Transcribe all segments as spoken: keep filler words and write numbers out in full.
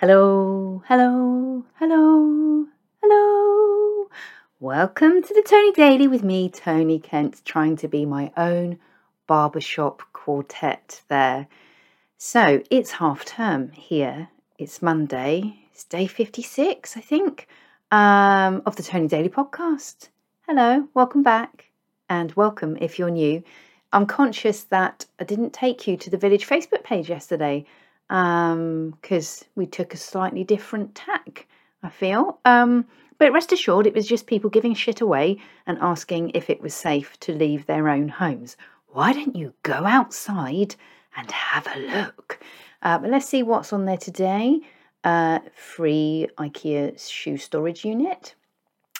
Hello, hello, hello, hello. Welcome to the Tony Daily with me, Tony Kent, trying to be my own barbershop quartet there. So it's half term here. It's Monday. It's day fifty-six, I think, um, of the Tony Daily podcast. Hello, welcome back, and welcome if you're new. I'm conscious that I didn't take you to the Village Facebook page yesterday, um because we took a slightly different tack, I feel, um but rest assured it was just people giving shit away and asking if it was safe to leave their own homes. Why don't you go outside and have a look? Uh, but let's see what's on there today. Uh free IKEA shoe storage unit,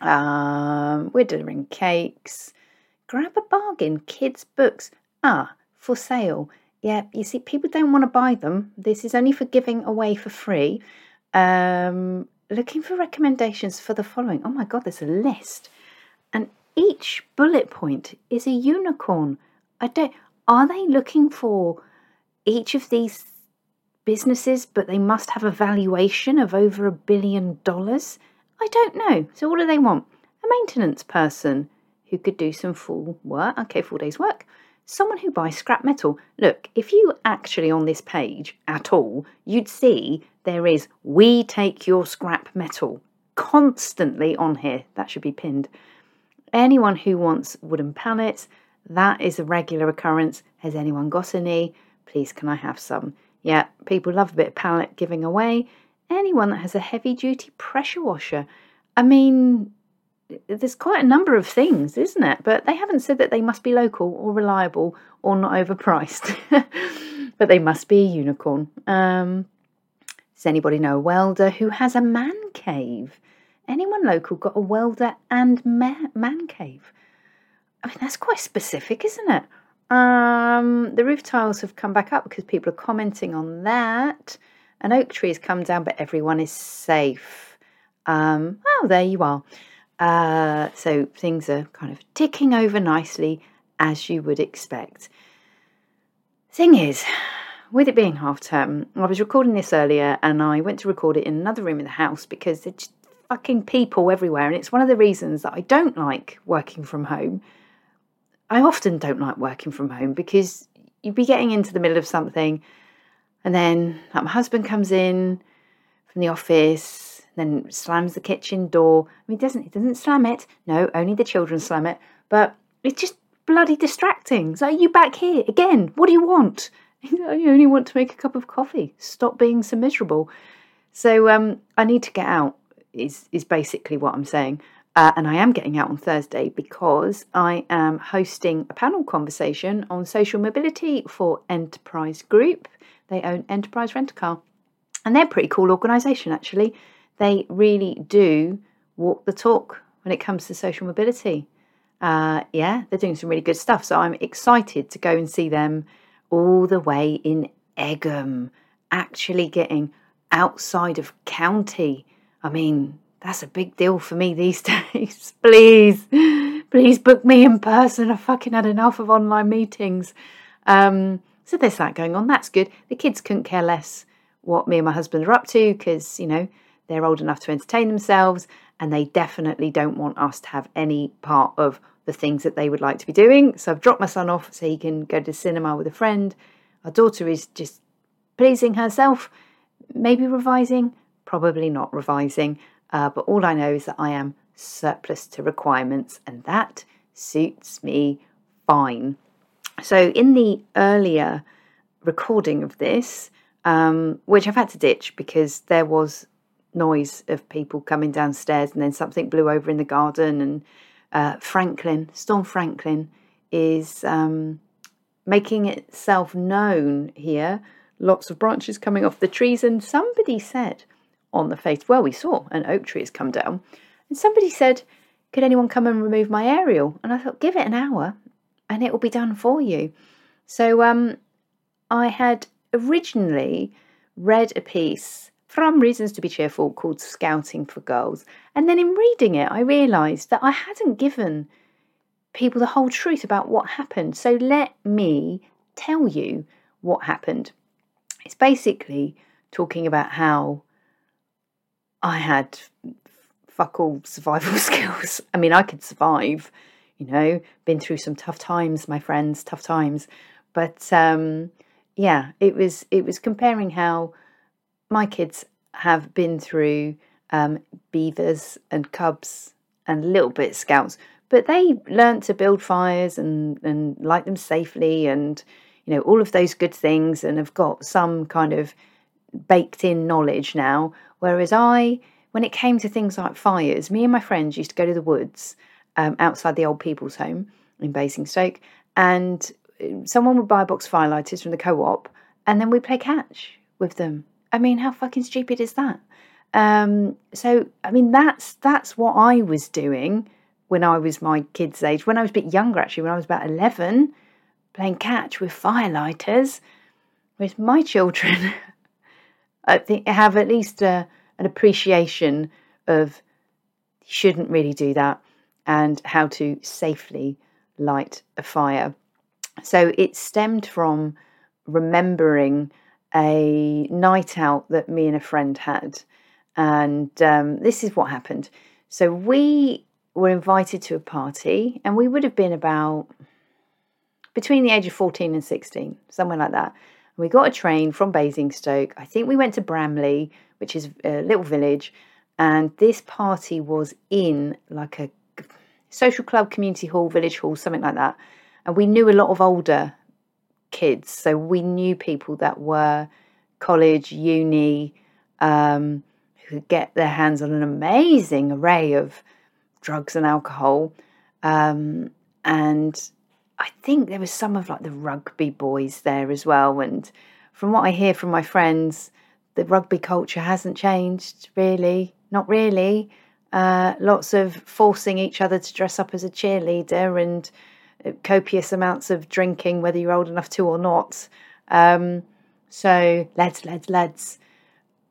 um we're delivering cakes, grab a bargain, kids books ah for sale. Yeah, you see, people don't want to buy them. This is only for giving away for free. Um, looking for recommendations for the following. Oh my God, there's a list. And each bullet point is a unicorn. I don't, are they looking for each of these businesses, but they must have a valuation of over a billion dollars? I don't know. So what do they want? A maintenance person who could do some full work. Okay, four days work. Someone who buys scrap metal. Look, if you actually on this page at all, you'd see there is "we take your scrap metal" constantly on here. That should be pinned. Anyone who wants wooden pallets, that is a regular occurrence. Has anyone got any? Please, can I have some? Yeah, people love a bit of pallet giving away. Anyone that has a heavy duty pressure washer. I mean, there's quite a number of things, isn't it? But they haven't said that they must be local or reliable or not overpriced. But they must be a unicorn. Um, does anybody know a welder who has a man cave? Anyone local got a welder and ma- man cave? I mean, that's quite specific, isn't it? Um, the roof tiles have come back up because people are commenting on that. An oak tree has come down, but everyone is safe. Um, oh, there you are. Uh, so things are kind of ticking over nicely, as you would expect. Thing is, with it being half term, I was recording this earlier and I went to record it in another room in the house because there's just fucking people everywhere, and it's one of the reasons that I don't like working from home. I often don't like working from home because you'd be getting into the middle of something and then like, my husband comes in from the office, then slams the kitchen door. I mean, doesn't it doesn't slam it. No, only the children slam it. But it's just bloody distracting. So, are you back here again? What do you want? I only want to make a cup of coffee. Stop being so miserable. So um, I need to get out is, is basically what I'm saying. Uh, and I am getting out on Thursday because I am hosting a panel conversation on social mobility for Enterprise Group. They own Enterprise Rent-A-Car. And they're a pretty cool organisation, actually. They really do walk the talk when it comes to social mobility. Uh, yeah, they're doing some really good stuff. So I'm excited to go and see them all the way in Egham, actually getting outside of county. I mean, that's a big deal for me these days. Please, please book me in person. I've fucking had enough of online meetings. Um, so there's that going on. That's good. The kids couldn't care less what me and my husband are up to because, you know, they're old enough to entertain themselves, and they definitely don't want us to have any part of the things that they would like to be doing. So I've dropped my son off so he can go to the cinema with a friend. Our daughter is just pleasing herself, maybe revising, probably not revising. Uh, but all I know is that I am surplus to requirements, and that suits me fine. So in the earlier recording of this, um, which I've had to ditch because there was noise of people coming downstairs, and then something blew over in the garden, and uh, Franklin, Storm Franklin, is um, making itself known here. Lots of branches coming off the trees, and somebody said on the face, well, we saw an oak tree has come down, and somebody said, could anyone come and remove my aerial? And I thought, give it an hour and it will be done for you. So um, I had originally read a piece from Reasons to be Cheerful called Scouting for Girls. And then in reading it, I realised that I hadn't given people the whole truth about what happened. So let me tell you what happened. It's basically talking about how I had fuck all survival skills. I mean, I could survive, you know, been through some tough times, my friends, tough times. But um, yeah, it was it was comparing how my kids have been through um, beavers and cubs and a little bit scouts, but they learned to build fires and, and light them safely and, you know, all of those good things, and have got some kind of baked in knowledge now. Whereas I, when it came to things like fires, me and my friends used to go to the woods um, outside the old people's home in Basingstoke, and someone would buy a box of firelighters from the co-op, and then we'd play catch with them. I mean, how fucking stupid is that? Um, so, I mean, that's that's what I was doing when I was my kid's age, when I was a bit younger, actually, when I was about eleven, playing catch with firelighters. Whereas my children, I think, have at least a, an appreciation of you shouldn't really do that, and how to safely light a fire. So it stemmed from remembering a night out that me and a friend had. And um, this is what happened. So we were invited to a party, and we would have been about between the age of fourteen and sixteen, somewhere like that. And we got a train from Basingstoke. I think we went to Bramley, which is a little village. And this party was in like a social club, community hall, village hall, something like that. And we knew a lot of older kids. So we knew people that were college, uni, um, who could get their hands on an amazing array of drugs and alcohol. Um, and I think there was some of like the rugby boys there as well. And from what I hear from my friends, the rugby culture hasn't changed really, not really. Uh, lots of forcing each other to dress up as a cheerleader, and copious amounts of drinking, whether you're old enough to or not. Um, so lads, lads, lads.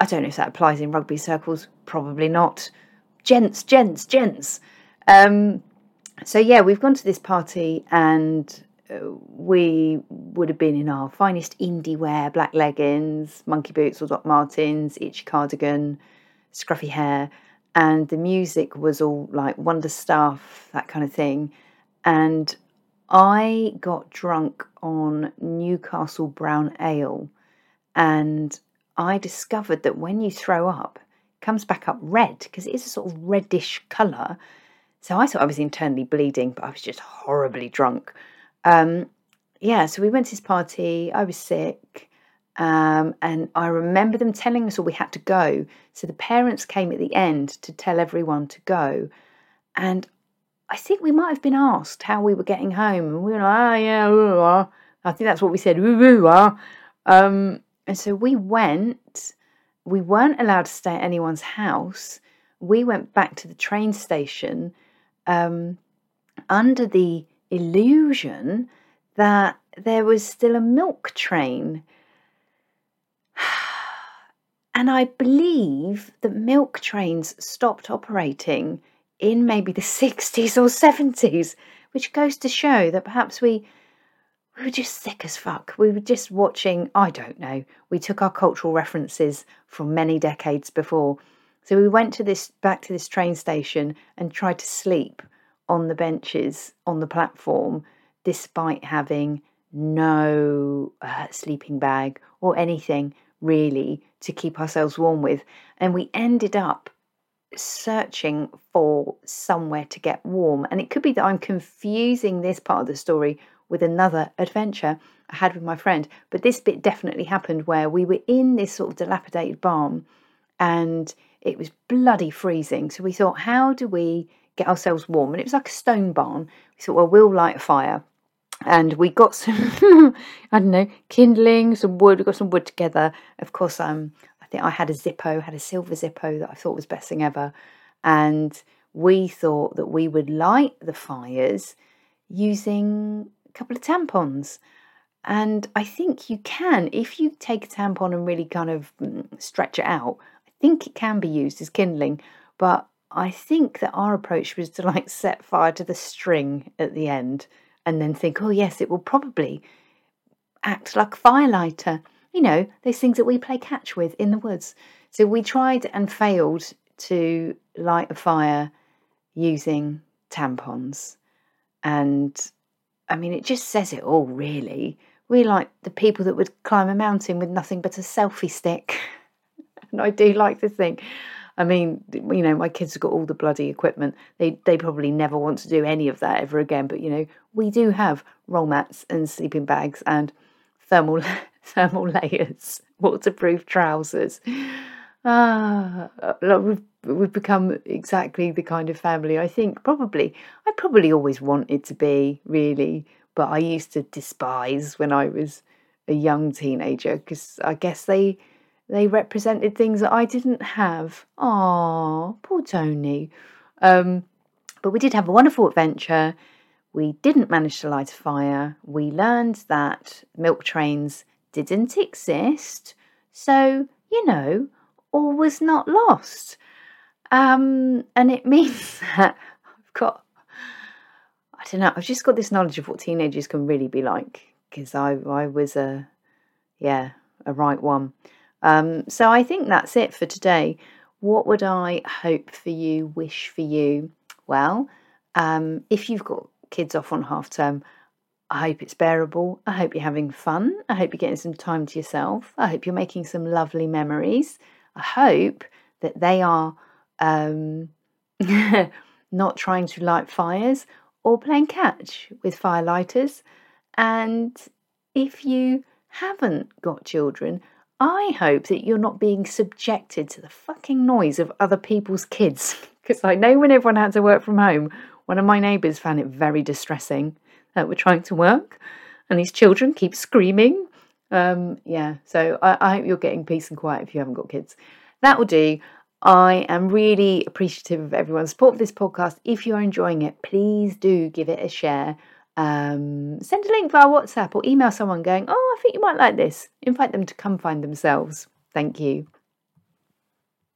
I don't know if that applies in rugby circles. Probably not. Gents, gents, gents. Um, so yeah, we've gone to this party, and we would have been in our finest indie wear, black leggings, monkey boots or Doc Martens, itchy cardigan, scruffy hair, and the music was all like Wonder Stuff, that kind of thing. And I got drunk on Newcastle Brown Ale, and I discovered that when you throw up, it comes back up red, because it is a sort of reddish colour. So I thought I was internally bleeding, but I was just horribly drunk. Um, yeah, so we went to this party, I was sick, um, and I remember them telling us all we had to go. So the parents came at the end to tell everyone to go, and I think we might have been asked how we were getting home, and we were like, oh yeah, ooh, ah. I think that's what we said, ooh, ooh, ah. um, and so we went, we weren't allowed to stay at anyone's house, we went back to the train station um, under the illusion that there was still a milk train, and I believe that milk trains stopped operating in maybe the sixties or seventies, which goes to show that perhaps we we were just sick as fuck. We were just watching, I don't know, we took our cultural references from many decades before. So we went to this back to this train station and tried to sleep on the benches on the platform, despite having no uh, sleeping bag or anything really to keep ourselves warm with. And we ended up searching for somewhere to get warm, and it could be that I'm confusing this part of the story with another adventure I had with my friend, but this bit definitely happened where we were in this sort of dilapidated barn, and it was bloody freezing, so we thought, how do we get ourselves warm? And it was like a stone barn. We thought, well, we'll light a fire, and we got some I don't know, kindling, some wood, we got some wood together. Of course, um I had a Zippo, had a silver Zippo that I thought was best thing ever, and we thought that we would light the fires using a couple of tampons. And I think you can, if you take a tampon and really kind of stretch it out, I think it can be used as kindling, but I think that our approach was to like set fire to the string at the end and then think, oh yes, it will probably act like a firelighter. you know, those things that we play catch with in the woods. So we tried and failed to light a fire using tampons. And, I mean, it just says it all, really. We're like the people that would climb a mountain with nothing but a selfie stick. And I do like to think, I mean, you know, my kids have got all the bloody equipment. They they probably never want to do any of that ever again. But, you know, we do have roll mats and sleeping bags and thermal thermal layers, waterproof trousers. Ah, like we've, we've become exactly the kind of family I think probably, I probably always wanted to be, really. But I used to despise when I was a young teenager, because I guess they... They represented things that I didn't have. Aww, poor Tony. Um, but we did have a wonderful adventure. We didn't manage to light a fire. We learned that milk trains didn't exist. So, you know, all was not lost. Um, and it means that I've got, I don't know, I've just got this knowledge of what teenagers can really be like. Because I, I was a, yeah, a right one. Um, so I think that's it for today. What would I hope for you, wish for you? Well, um, if you've got kids off on half term, I hope it's bearable. I hope you're having fun. I hope you're getting some time to yourself. I hope you're making some lovely memories. I hope that they are um, not trying to light fires or playing catch with firelighters. And if you haven't got children, I hope that you're not being subjected to the fucking noise of other people's kids. Because I know when everyone had to work from home, one of my neighbours found it very distressing that we're trying to work and these children keep screaming. Um, yeah, so I, I hope you're getting peace and quiet if you haven't got kids. That will do. I am really appreciative of everyone's support for this podcast. If you're enjoying it, please do give it a share. Um, send a link via WhatsApp or email someone going, oh, I think you might like this. Invite them to come find themselves. Thank you.